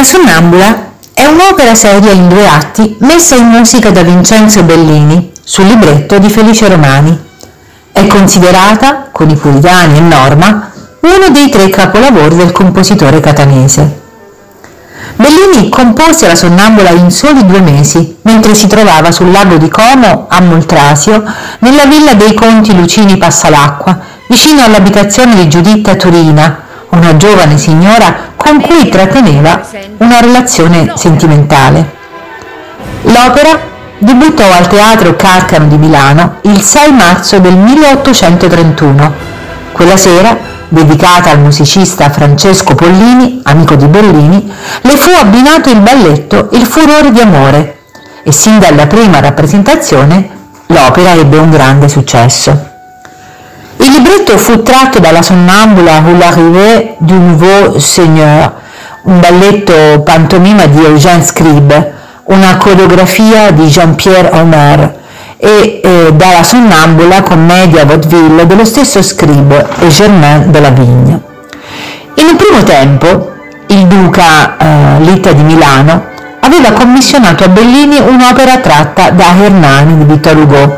La Sonnambula è un'opera seria in 2 atti messa in musica da Vincenzo Bellini sul libretto di Felice Romani. È considerata, con i puritani e Norma, uno dei 3 capolavori del compositore catanese. Bellini compose La Sonnambula in soli 2 mesi, mentre si trovava sul lago di Como, a Moltrasio, nella villa dei conti Lucini Passalacqua, vicino all'abitazione di Giuditta Turina, una giovane signora con cui tratteneva una relazione sentimentale. L'opera debuttò al Teatro Carcano di Milano il 6 marzo del 1831. Quella sera, dedicata al musicista Francesco Pollini, amico di Bellini, le fu abbinato il balletto Il furore di amore e sin dalla prima rappresentazione l'opera ebbe un grande successo. Il libretto fu tratto dalla Sonnambula ou l'arrivée du nouveau seigneur, un balletto pantomima di Eugène Scribe, una coreografia di Jean-Pierre Aumer e dalla Sonnambula commedia vaudeville dello stesso Scribe e Germain de la Vigne. In un primo tempo il duca Litta di Milano aveva commissionato a Bellini un'opera tratta da Hernani di Victor Hugo,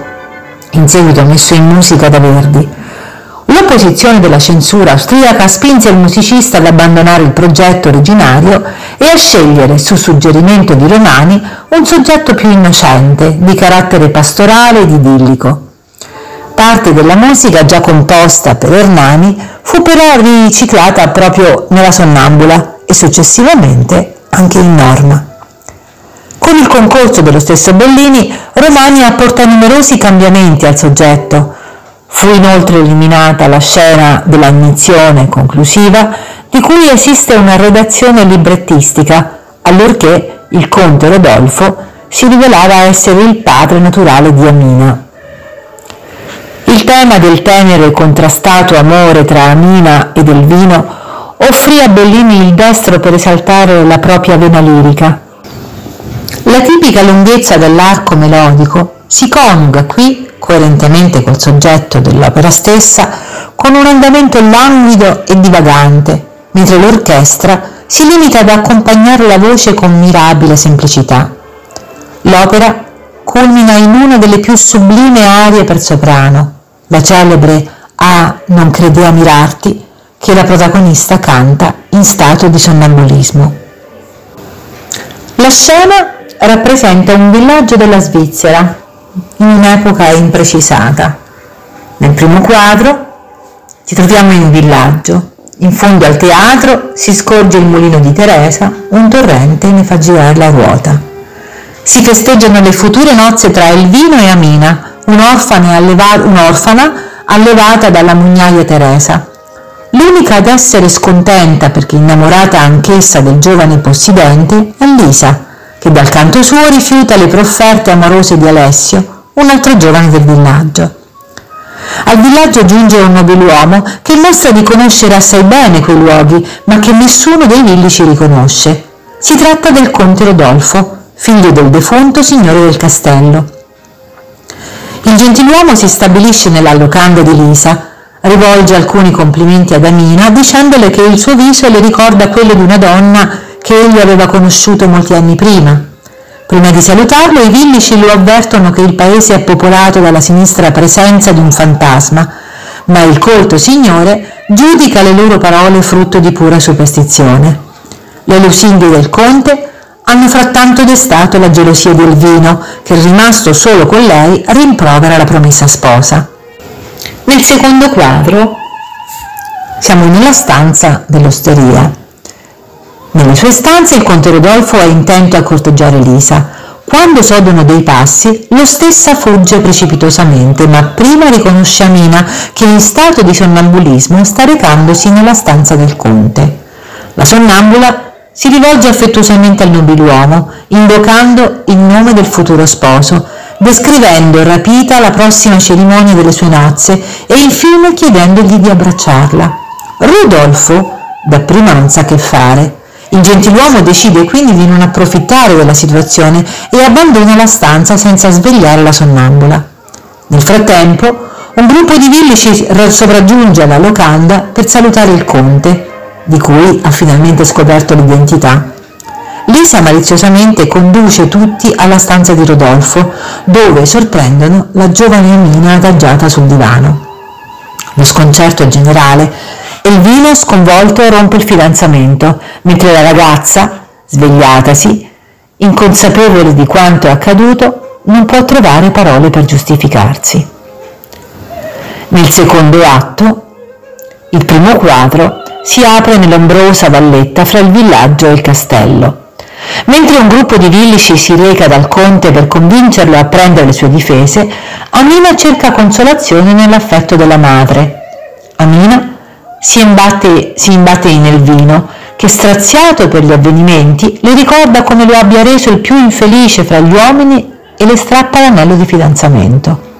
in seguito messo in musica da Verdi. L'opposizione della censura austriaca spinse il musicista ad abbandonare il progetto originario e a scegliere, su suggerimento di Romani, un soggetto più innocente, di carattere pastorale ed idillico. Parte della musica già composta per Hernani fu però riciclata proprio nella Sonnambula e successivamente anche in Norma. Con il concorso dello stesso Bellini, Romani apportò numerosi cambiamenti al soggetto. Fu inoltre eliminata la scena dell'agnizione conclusiva, di cui esiste una redazione librettistica, allorché il conte Rodolfo si rivelava essere il padre naturale di Amina. Il tema del tenero e contrastato amore tra Amina ed Elvino offrì a Bellini il destro per esaltare la propria vena lirica. La tipica lunghezza dell'arco melodico si coniuga qui coerentemente col soggetto dell'opera stessa, con un andamento languido e divagante, mentre l'orchestra si limita ad accompagnare la voce con mirabile semplicità. L'opera culmina in una delle più sublime arie per soprano, la celebre "Ah, non credea mirarti", che la protagonista canta in stato di sonnambulismo. La scena rappresenta un villaggio della Svizzera, in un'epoca imprecisata. Nel primo quadro ci troviamo in un villaggio. In fondo al teatro si scorge il mulino di Teresa, un torrente ne fa girare la ruota. Si festeggiano le future nozze tra Elvino e Amina, un'orfana allevata dalla mugnaia Teresa. L'unica ad essere scontenta, perché innamorata anch'essa del giovane possidente, è Lisa, che dal canto suo rifiuta le profferte amorose di Alessio, un altro giovane del villaggio. Al villaggio giunge un nobiluomo che mostra di conoscere assai bene quei luoghi, ma che nessuno dei villici riconosce. Si tratta del conte Rodolfo, figlio del defunto signore del castello. Il gentiluomo si stabilisce nella locanda di Lisa, rivolge alcuni complimenti ad Amina, dicendole che il suo viso le ricorda quello di una donna che egli aveva conosciuto molti anni prima. Prima di salutarlo, i villici lo avvertono che il paese è popolato dalla sinistra presenza di un fantasma, ma il colto signore giudica le loro parole frutto di pura superstizione. Le lusinghe del conte hanno frattanto destato la gelosia del vino, che, rimasto solo con lei, rimprovera la promessa sposa. Nel secondo quadro siamo nella stanza dell'osteria. Nelle sue stanze il conte Rodolfo è intento a corteggiare Lisa. Quando s'odono dei passi, lo stessa fugge precipitosamente, ma prima riconosce Amina, che in stato di sonnambulismo sta recandosi nella stanza del conte. La sonnambula si rivolge affettuosamente al nobiluomo, invocando il nome del futuro sposo, descrivendo rapita la prossima cerimonia delle sue nozze e infine chiedendogli di abbracciarla. Rodolfo dapprima non sa che fare. Il gentiluomo decide quindi di non approfittare della situazione e abbandona la stanza senza svegliare la sonnambula. Nel frattempo, un gruppo di villici sopraggiunge alla locanda per salutare il conte, di cui ha finalmente scoperto l'identità. Lisa maliziosamente conduce tutti alla stanza di Rodolfo, dove sorprendono la giovane Emina adagiata sul divano. Lo sconcerto è generale e il vino sconvolto rompe il fidanzamento, mentre la ragazza, svegliatasi, inconsapevole di quanto è accaduto, non può trovare parole per giustificarsi. Nel secondo atto, il primo quadro si apre nell'ombrosa valletta fra il villaggio e il castello. Mentre un gruppo di villici si reca dal conte per convincerlo a prendere le sue difese, Amina cerca consolazione nell'affetto della madre. Amina si imbatte nel vino, che straziato per gli avvenimenti le ricorda come lo abbia reso il più infelice fra gli uomini e le strappa l'anello di fidanzamento.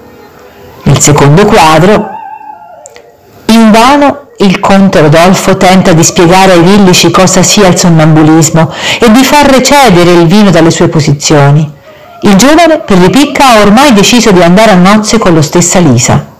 Nel secondo quadro, invano il conte Rodolfo tenta di spiegare ai villici cosa sia il sonnambulismo e di far recedere il vino dalle sue posizioni. Il giovane, per ripicca, ha ormai deciso di andare a nozze con lo stessa Lisa.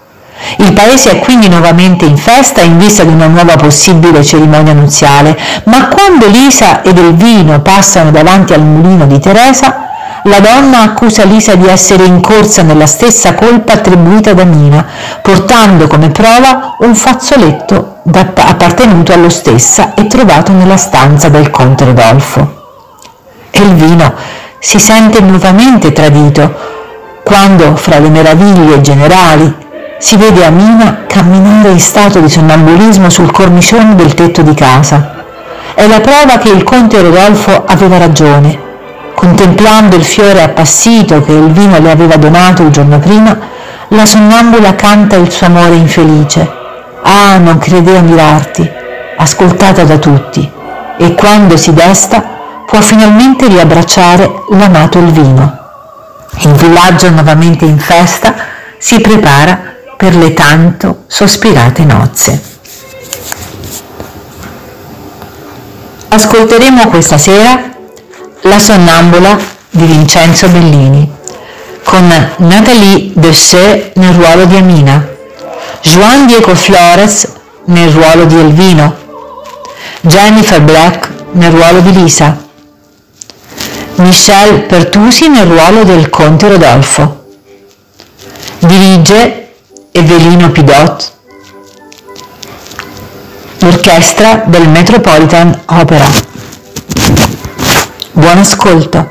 Il paese è quindi nuovamente in festa in vista di una nuova possibile cerimonia nuziale, ma quando Lisa ed il vino passano davanti al mulino di Teresa, la donna accusa Lisa di essere incorsa nella stessa colpa attribuita ad Amina, portando come prova un fazzoletto appartenuto allo stessa e trovato nella stanza del conte Rodolfo. E il vino si sente nuovamente tradito quando, fra le meraviglie generali, si vede Amina camminare in stato di sonnambulismo sul cornicione del tetto di casa. È la prova che il conte Rodolfo aveva ragione. Contemplando il fiore appassito che il vino le aveva donato il giorno prima, la sonnambula canta il suo amore infelice. Ah, non credevo mirarti, ascoltata da tutti, e quando si desta può finalmente riabbracciare l'amato il vino. Il villaggio, nuovamente in festa, si prepara per le tanto sospirate nozze. Ascolteremo questa sera La Sonnambula di Vincenzo Bellini, con Natalie Dessay nel ruolo di Amina, Juan Diego Florez nel ruolo di Elvino, Jennifer Black nel ruolo di Lisa, Michele Pertusi nel ruolo del conte Rodolfo. Dirige Evelino Pidot, l'orchestra del Metropolitan Opera. Buon ascolto.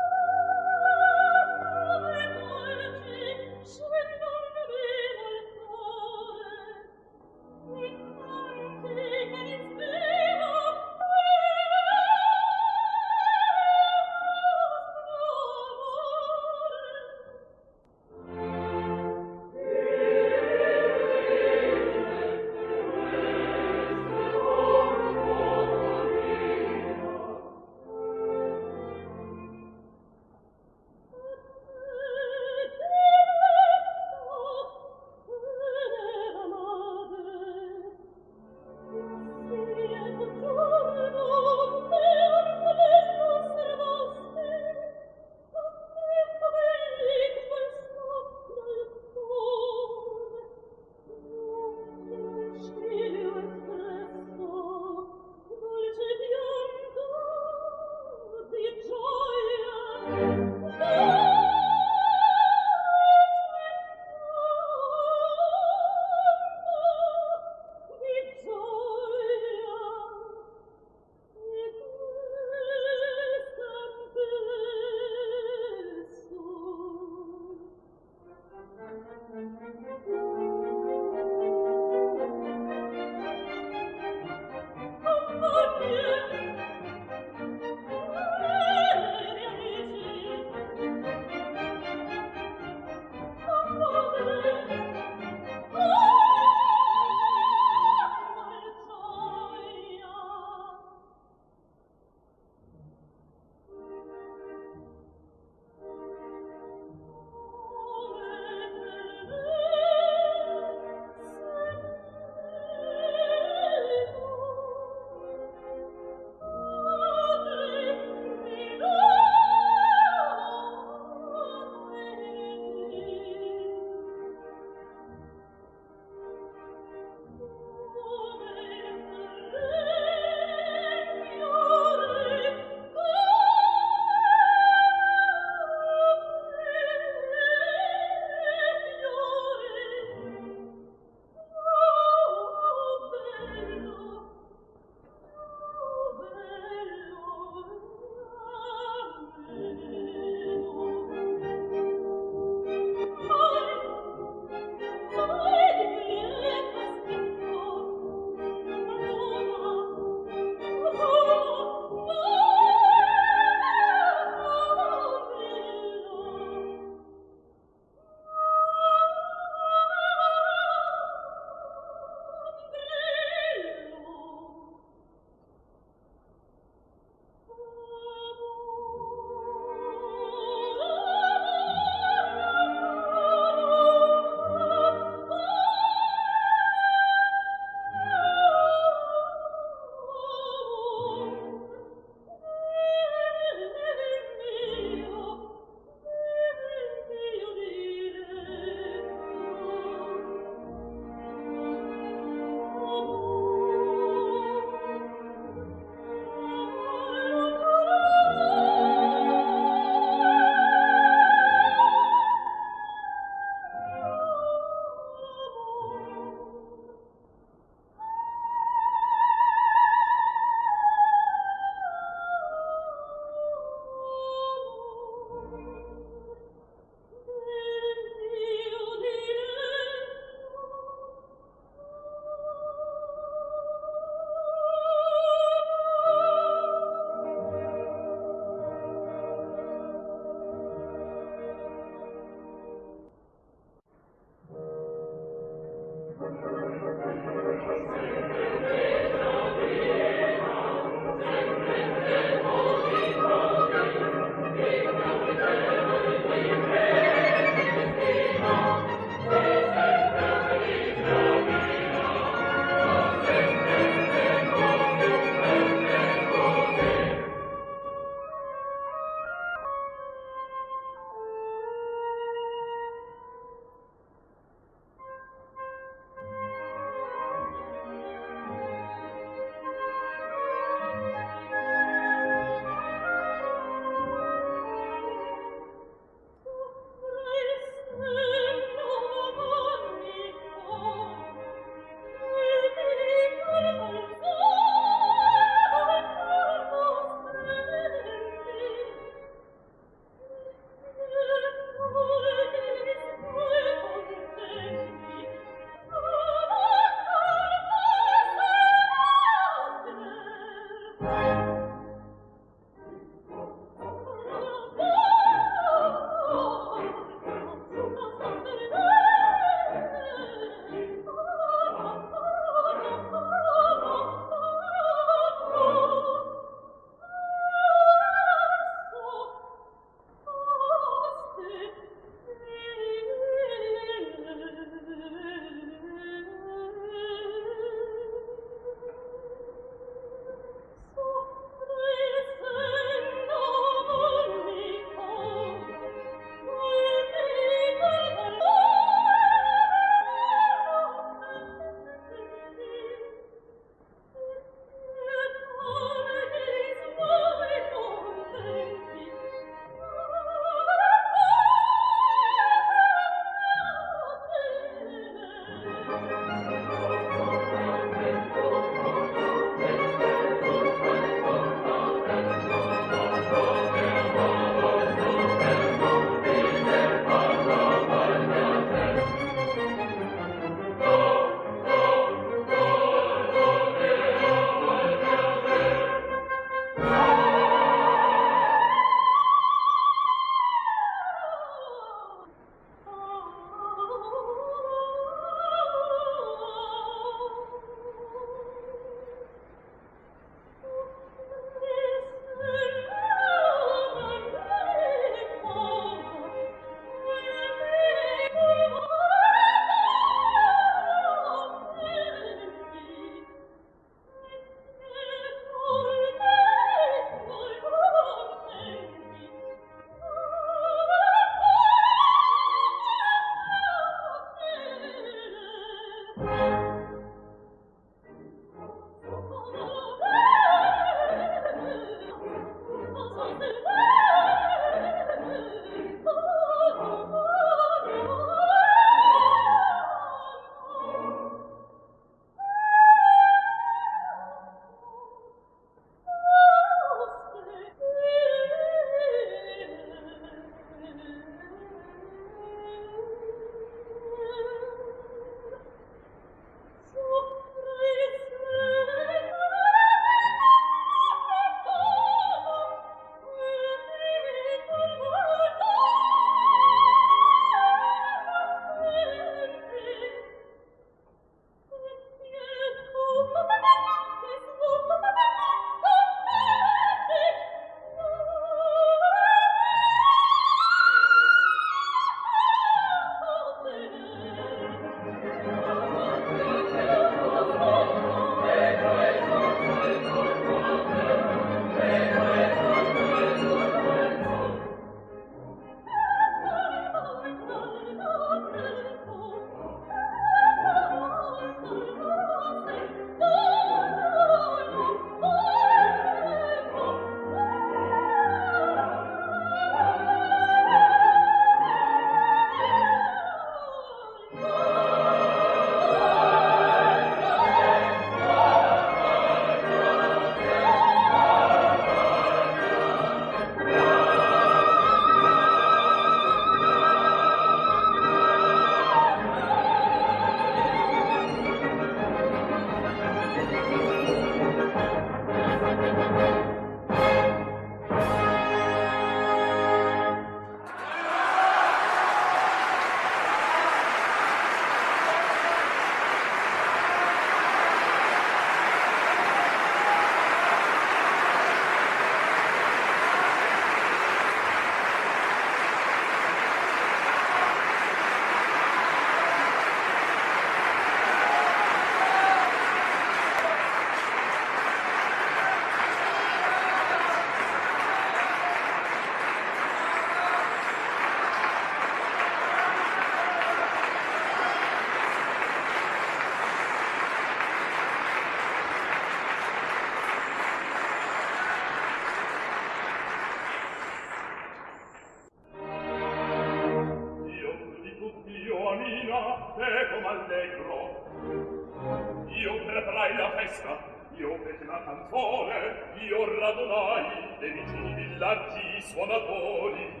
celebrai la festa, io feci la canzone, io radunai dei vicini villaggi suonatori.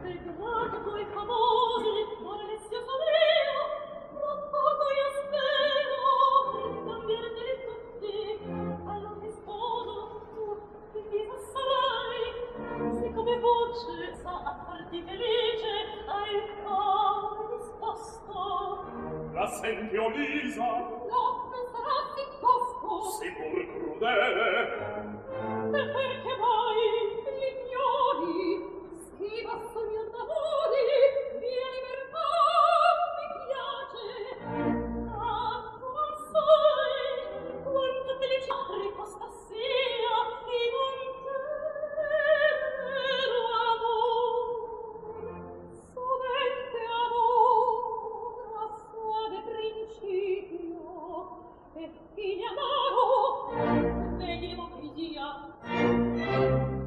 Preparate voi famosi, ora ne sia soleo, tra poco io spero, per cambiare delle tutte, allora mi sposo, tu, il viso sarai, se come voce sa a farti felice, hai il cuore disposto. La senti, o Lisa? No, non sarà piuttosto. Sei pur crudele. E perché mai l'ignori? Schiva sogno d'amore, mia libertà mi piace. Ah, come sai, quanta felicità riposta sia in un vero amore. Sovente amore. Suave principio e fine amaro veglia ipocrisia e lontano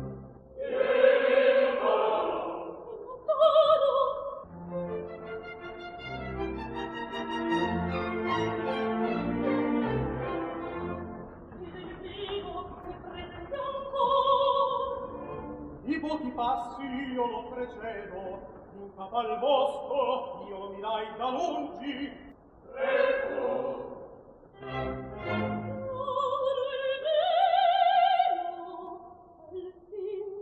i pochi passi io lo precedo. Un capo al bosco, io lo mirai da lungi. Ecco! Amore mio, al finto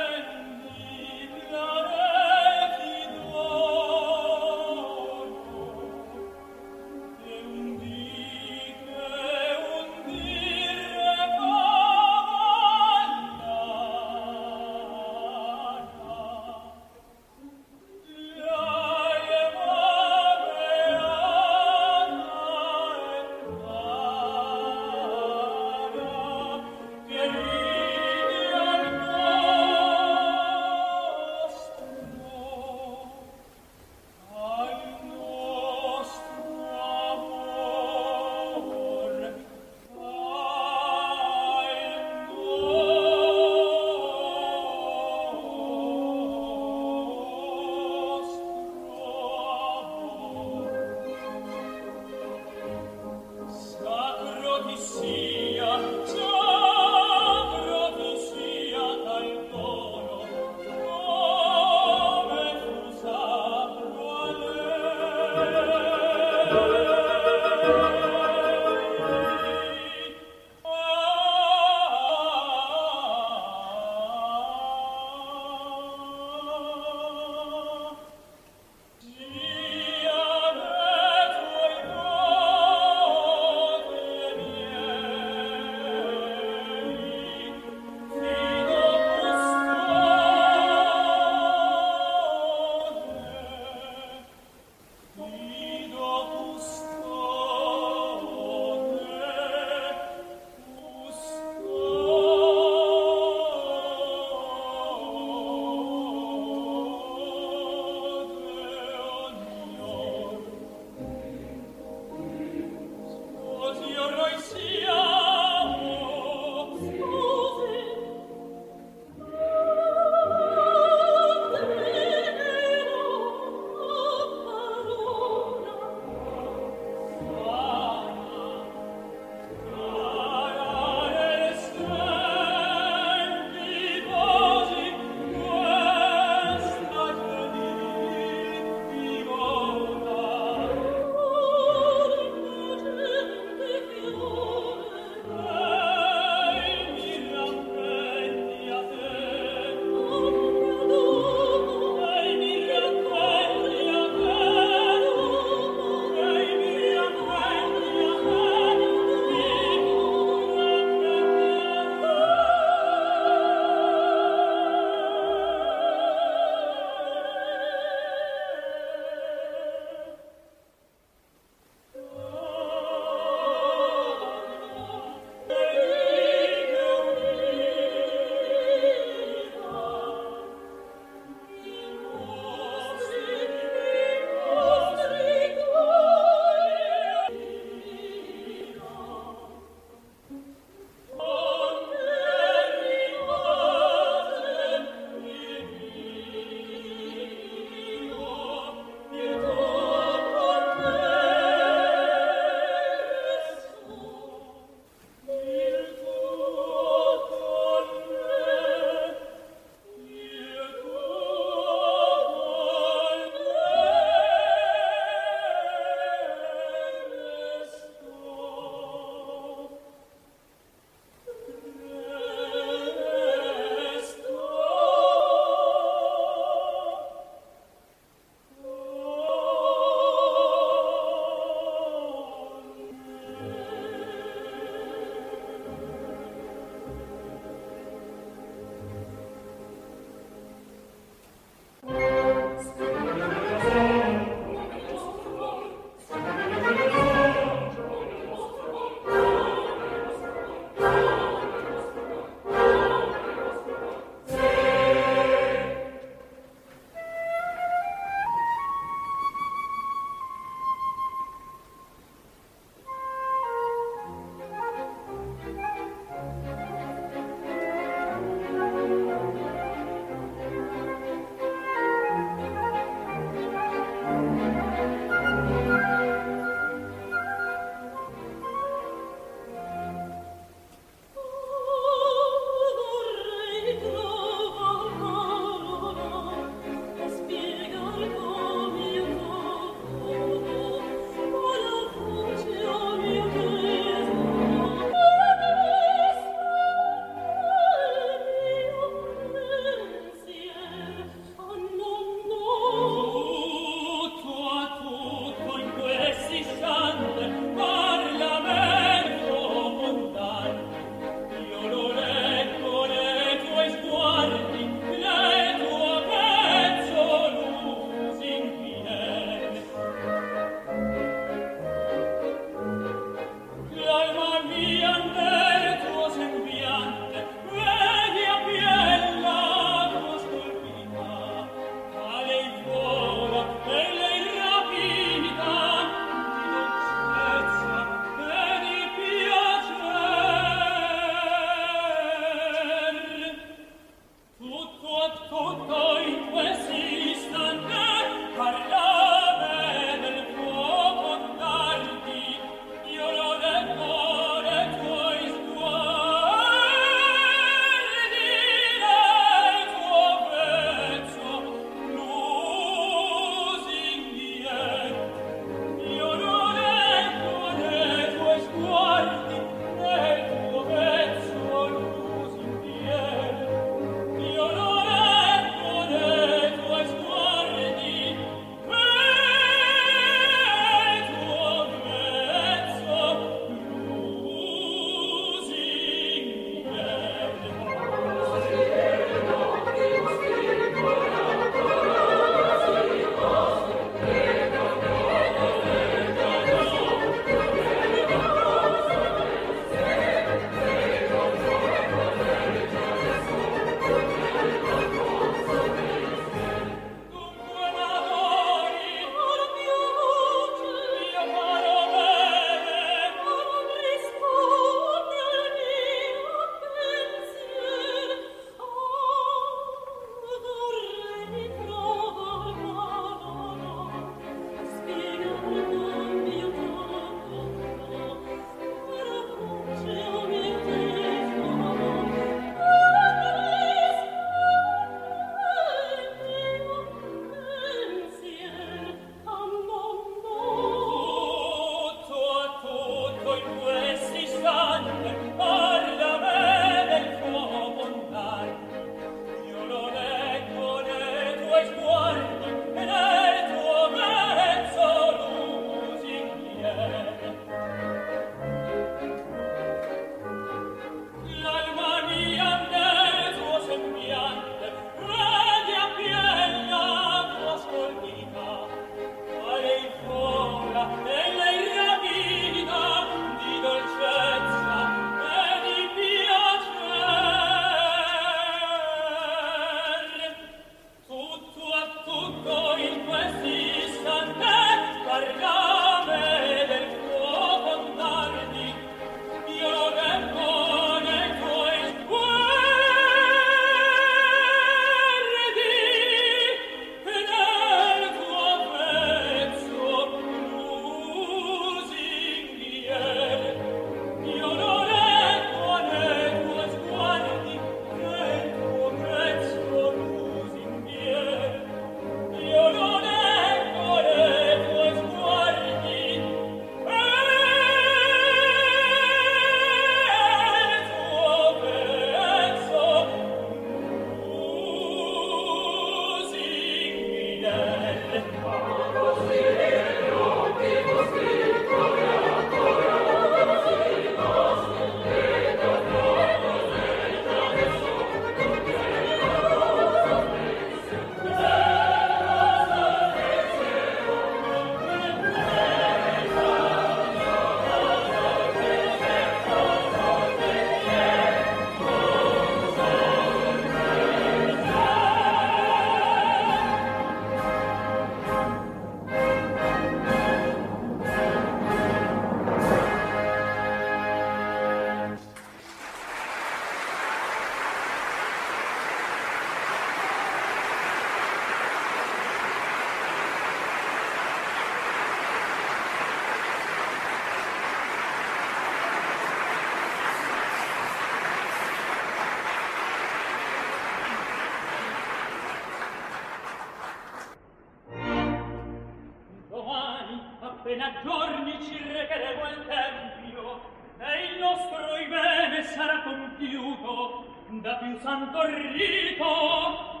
giorni ci recheremo al tempio e il nostro bene sarà compiuto da più santo rito.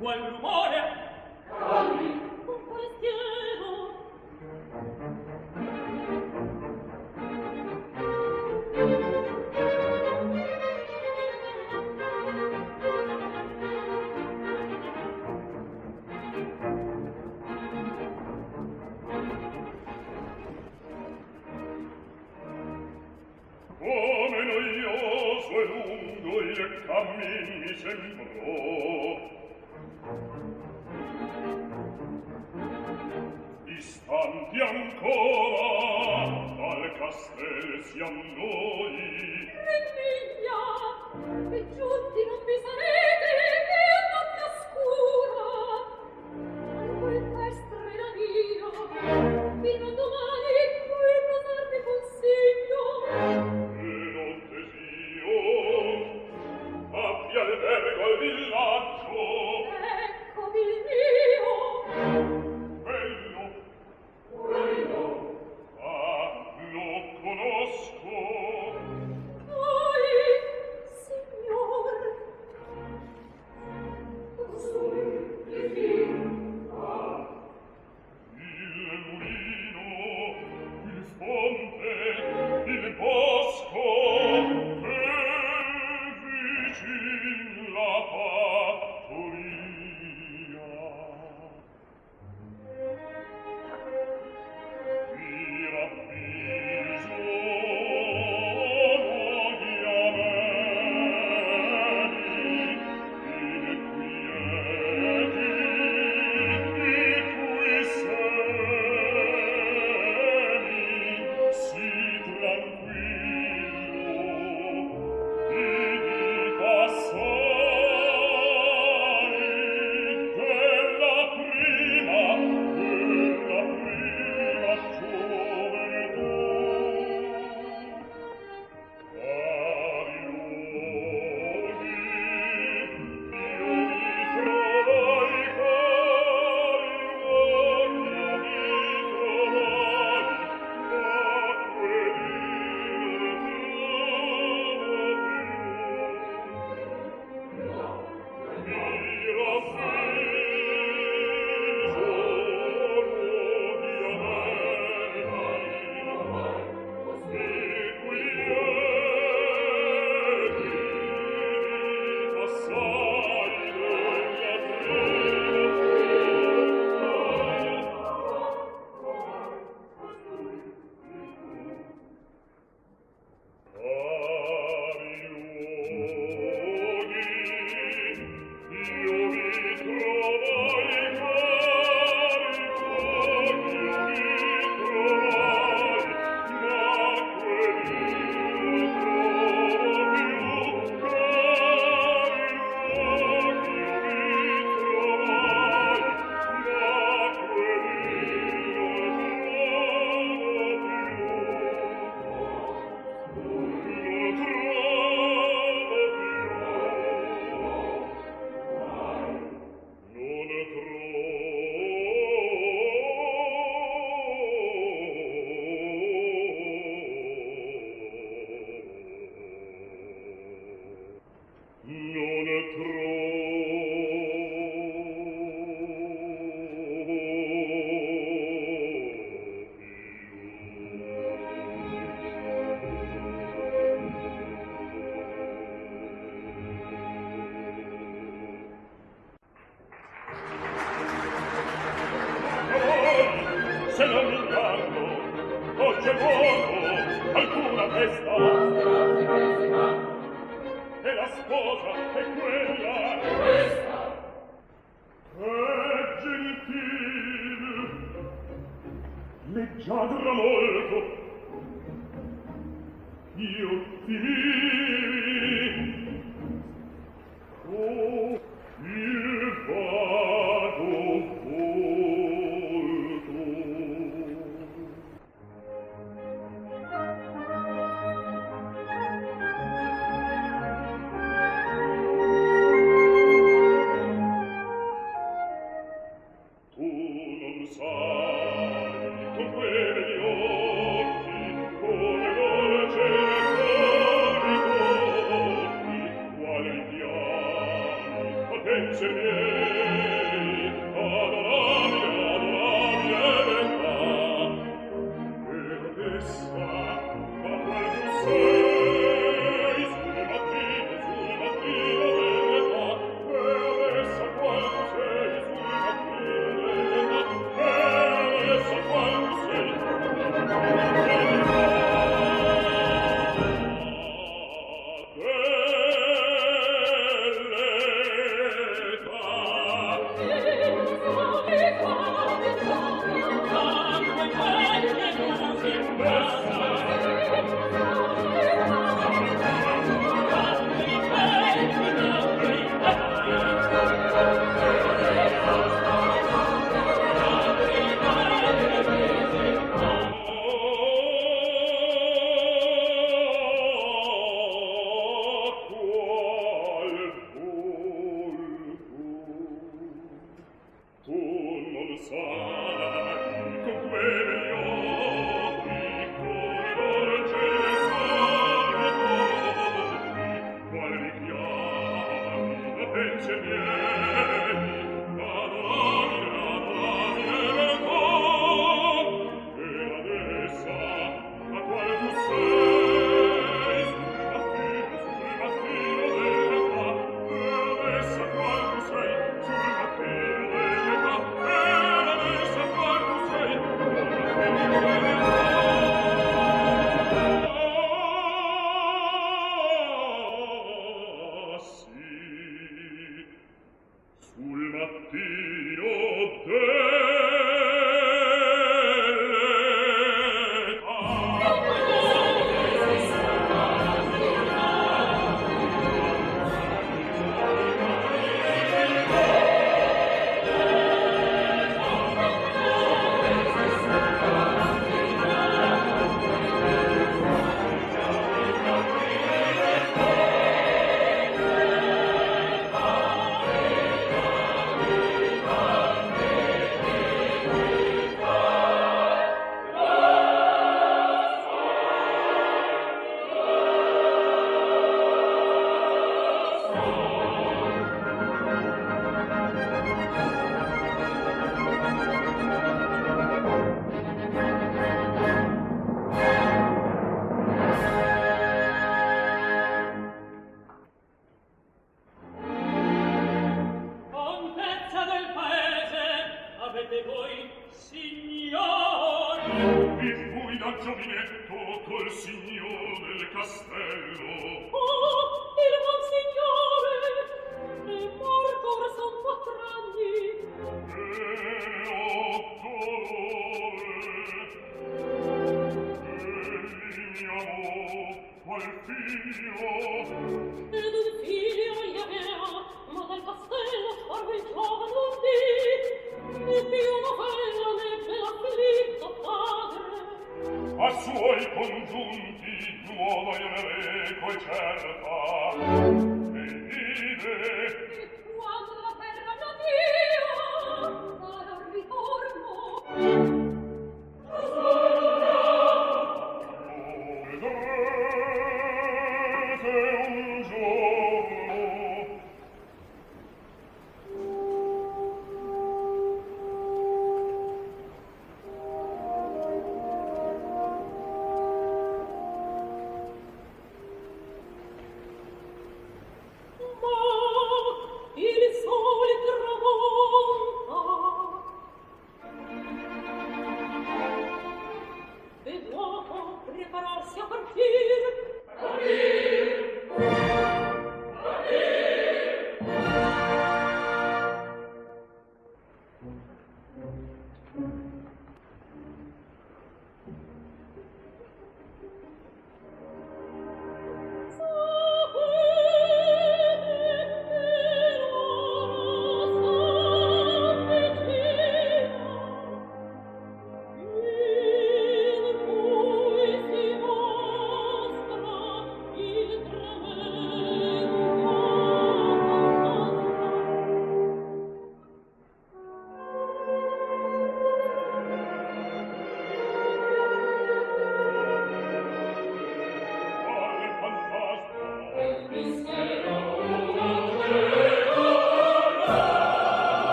Qual rumore? Colpi! Un forestiero! Come noioso e lungo il cammin mi sembrò, distanti ancora dal castel siamo noi. 3 miglia e giunti non vi sarete che a notte oscura. Al quel pestre ranio fino a domani puoi posarvi consiglio. E non desio abbia albergo al villaggio. Eccovi il mio.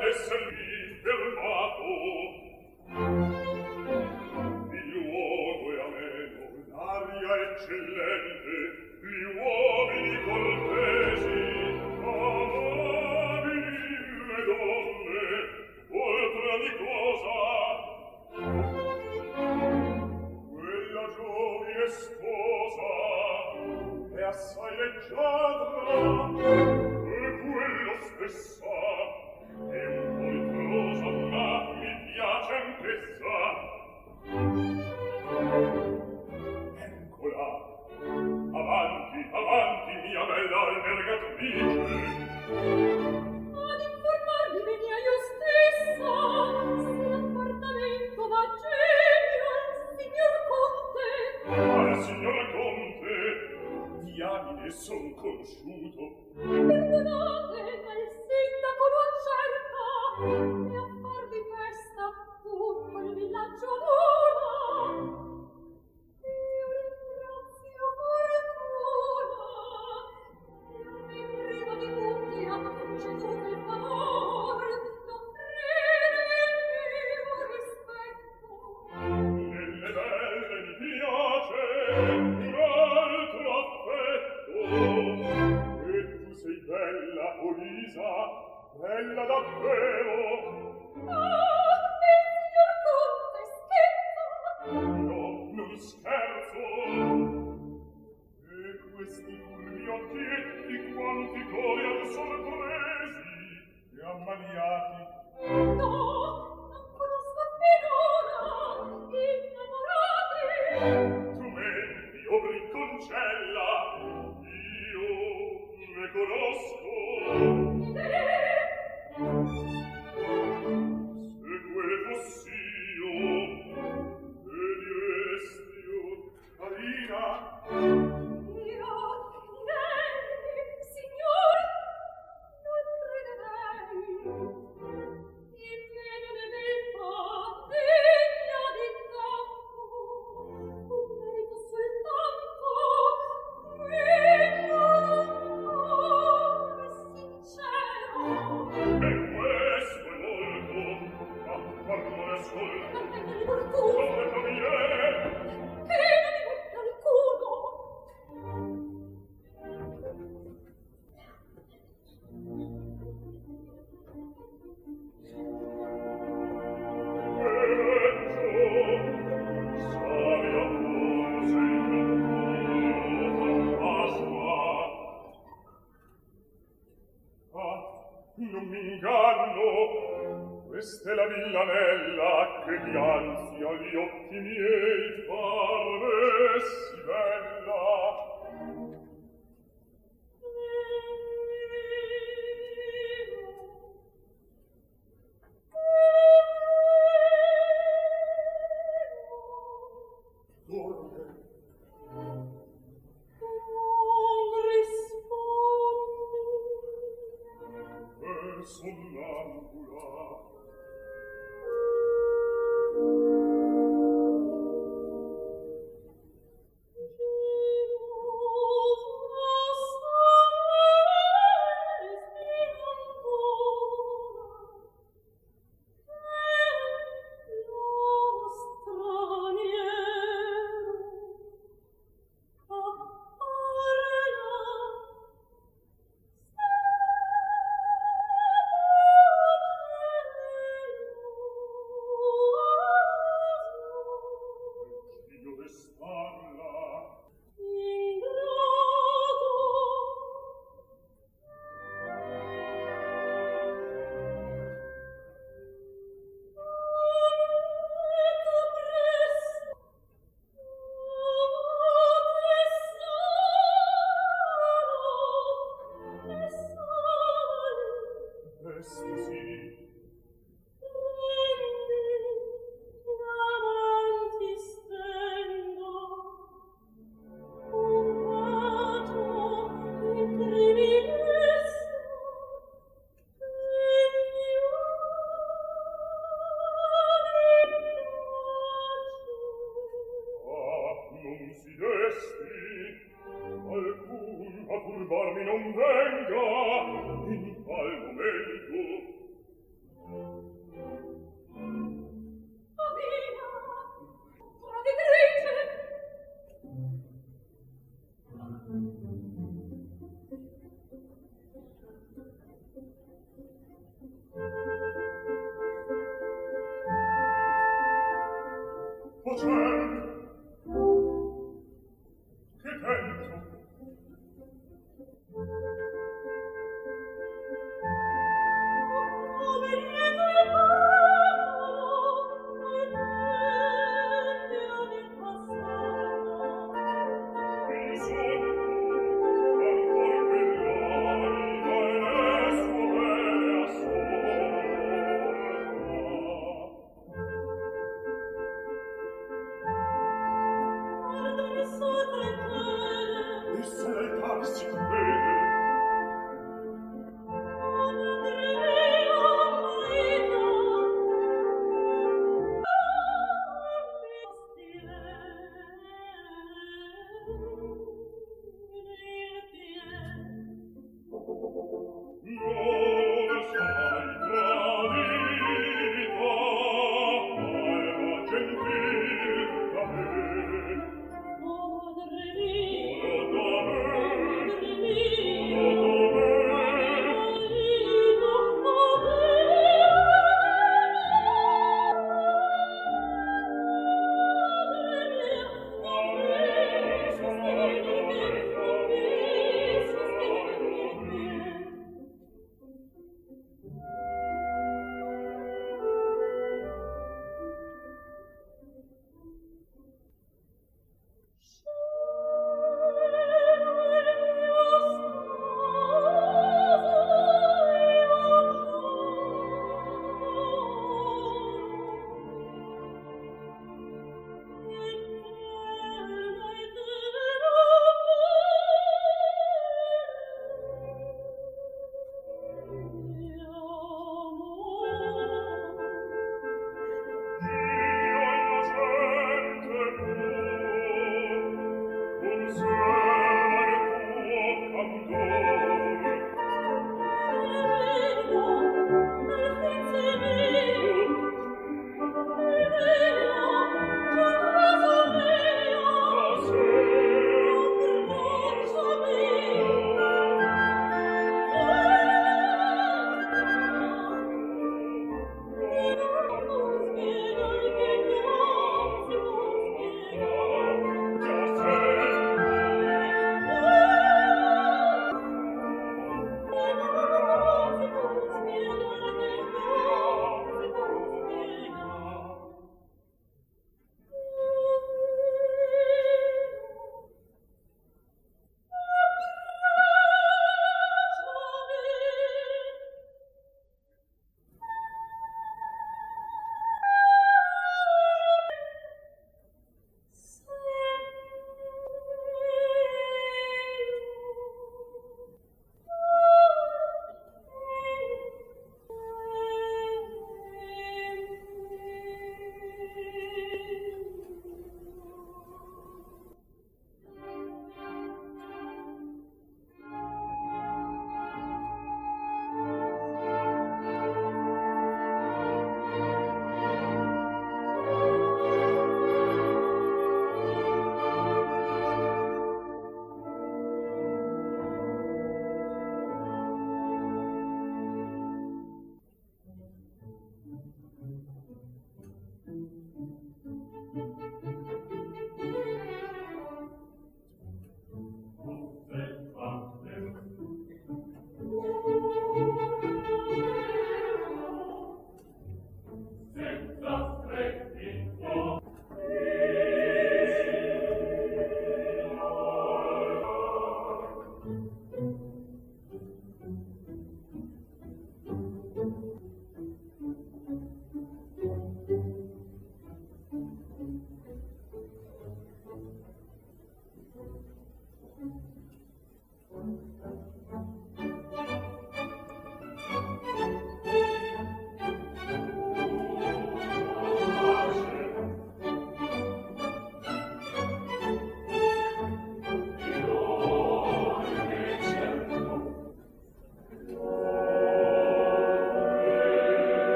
Non venga in tal momento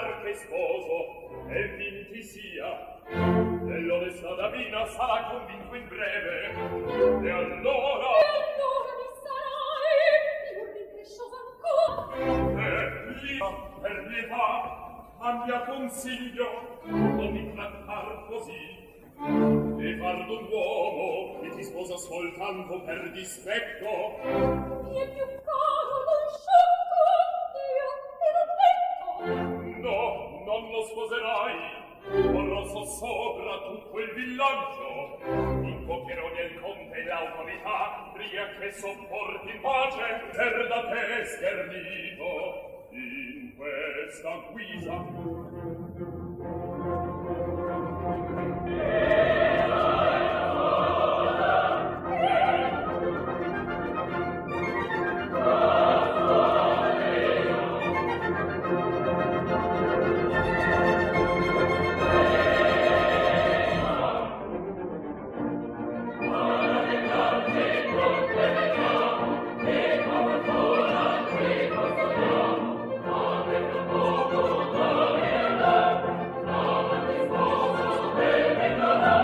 cantar che sposo e vinti sia, dell'onesta Davina sarà convinto in breve. E allora mi sarai più rincresciosa ancora. Per pietà, a mia consiglio, non mi trattar così, e far d'un uomo che ti sposa soltanto per dispetto. Mi è più caro non sciocco, io te lo detto. No, non lo sposerai. Vorrò sopra tutto il villaggio, invocherò nel conte l'autorità, pria che sopporti in pace, per da te schernito in questa guisa. No!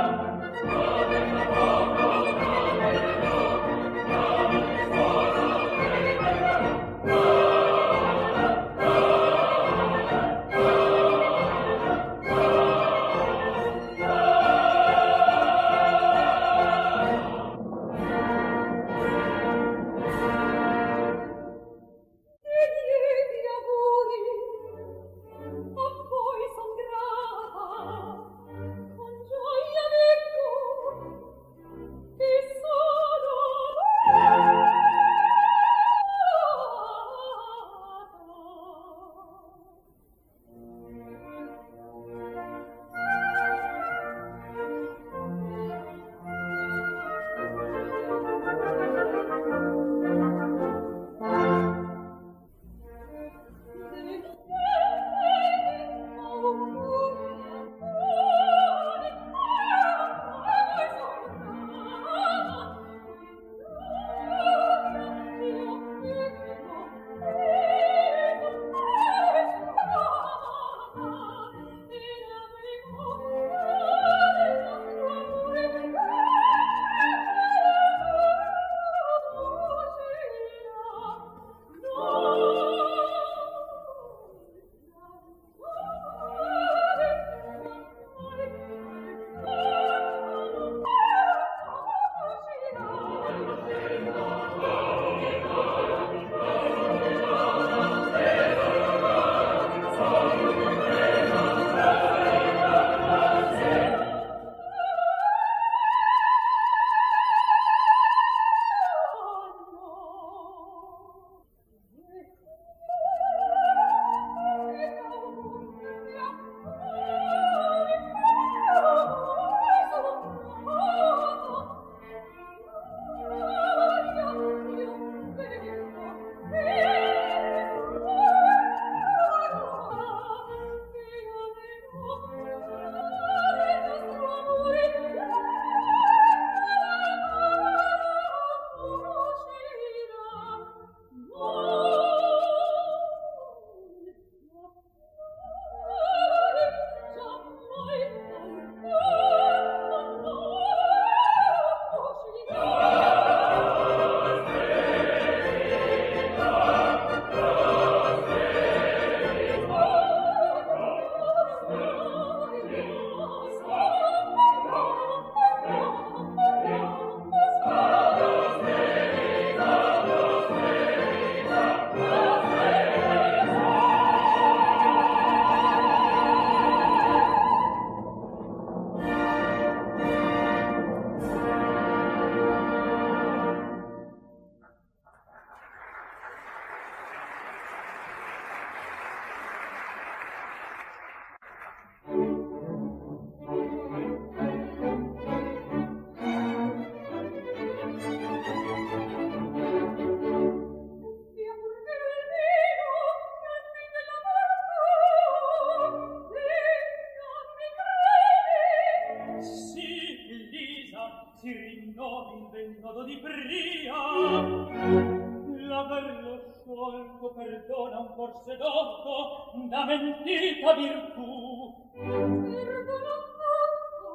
quanto perdona un cor sedotto da mentita virtù. Perdona poco,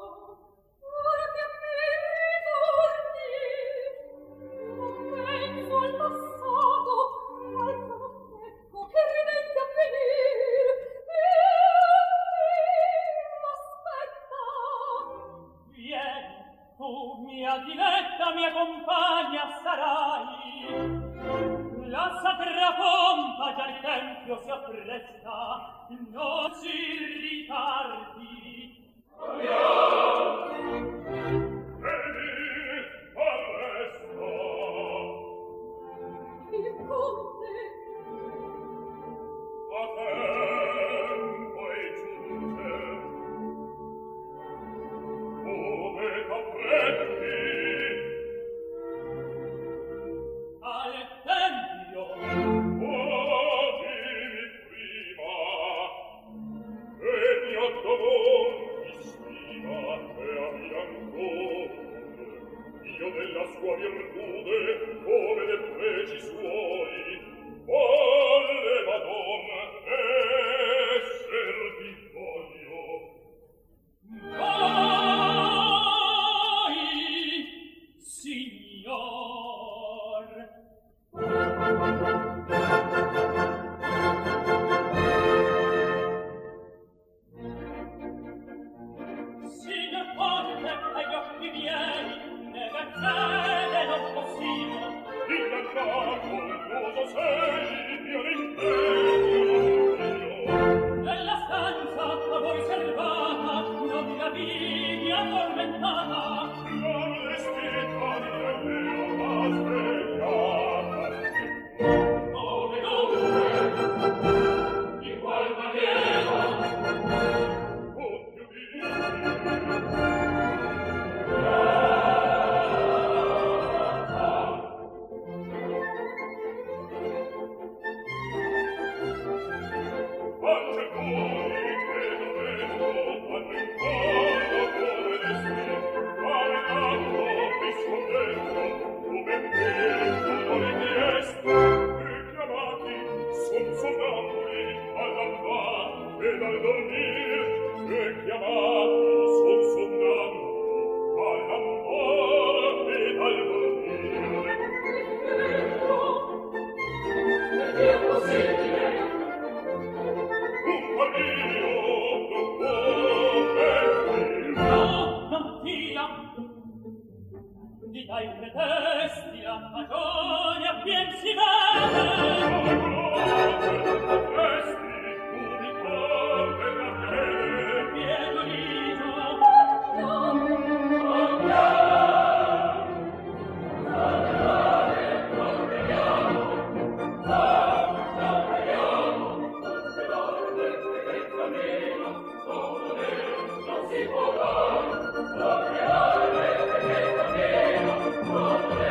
ora che mi torni, non penso al passato, al prospetto che ridenti avvenir, e mi aspetta. Vieni, tu mia diletta, mia compagna sarai. La sacra pompa già il tempio si appresta, non si ritardi. Vedi, a presto. Il conte. A tempo è giunte. Come t'appretti? Sua virtude come de preci suoi volle madonna esser di voglio vai signor. Confuso sei, io l'intendo. Nella stanza a voi servata, non la vidi addormentata. Non vestita di Leo ma svegliata. Come dunque, in qual maniera? Oh, Dio mio! Si può fare, può creare, perché da meno, può creare.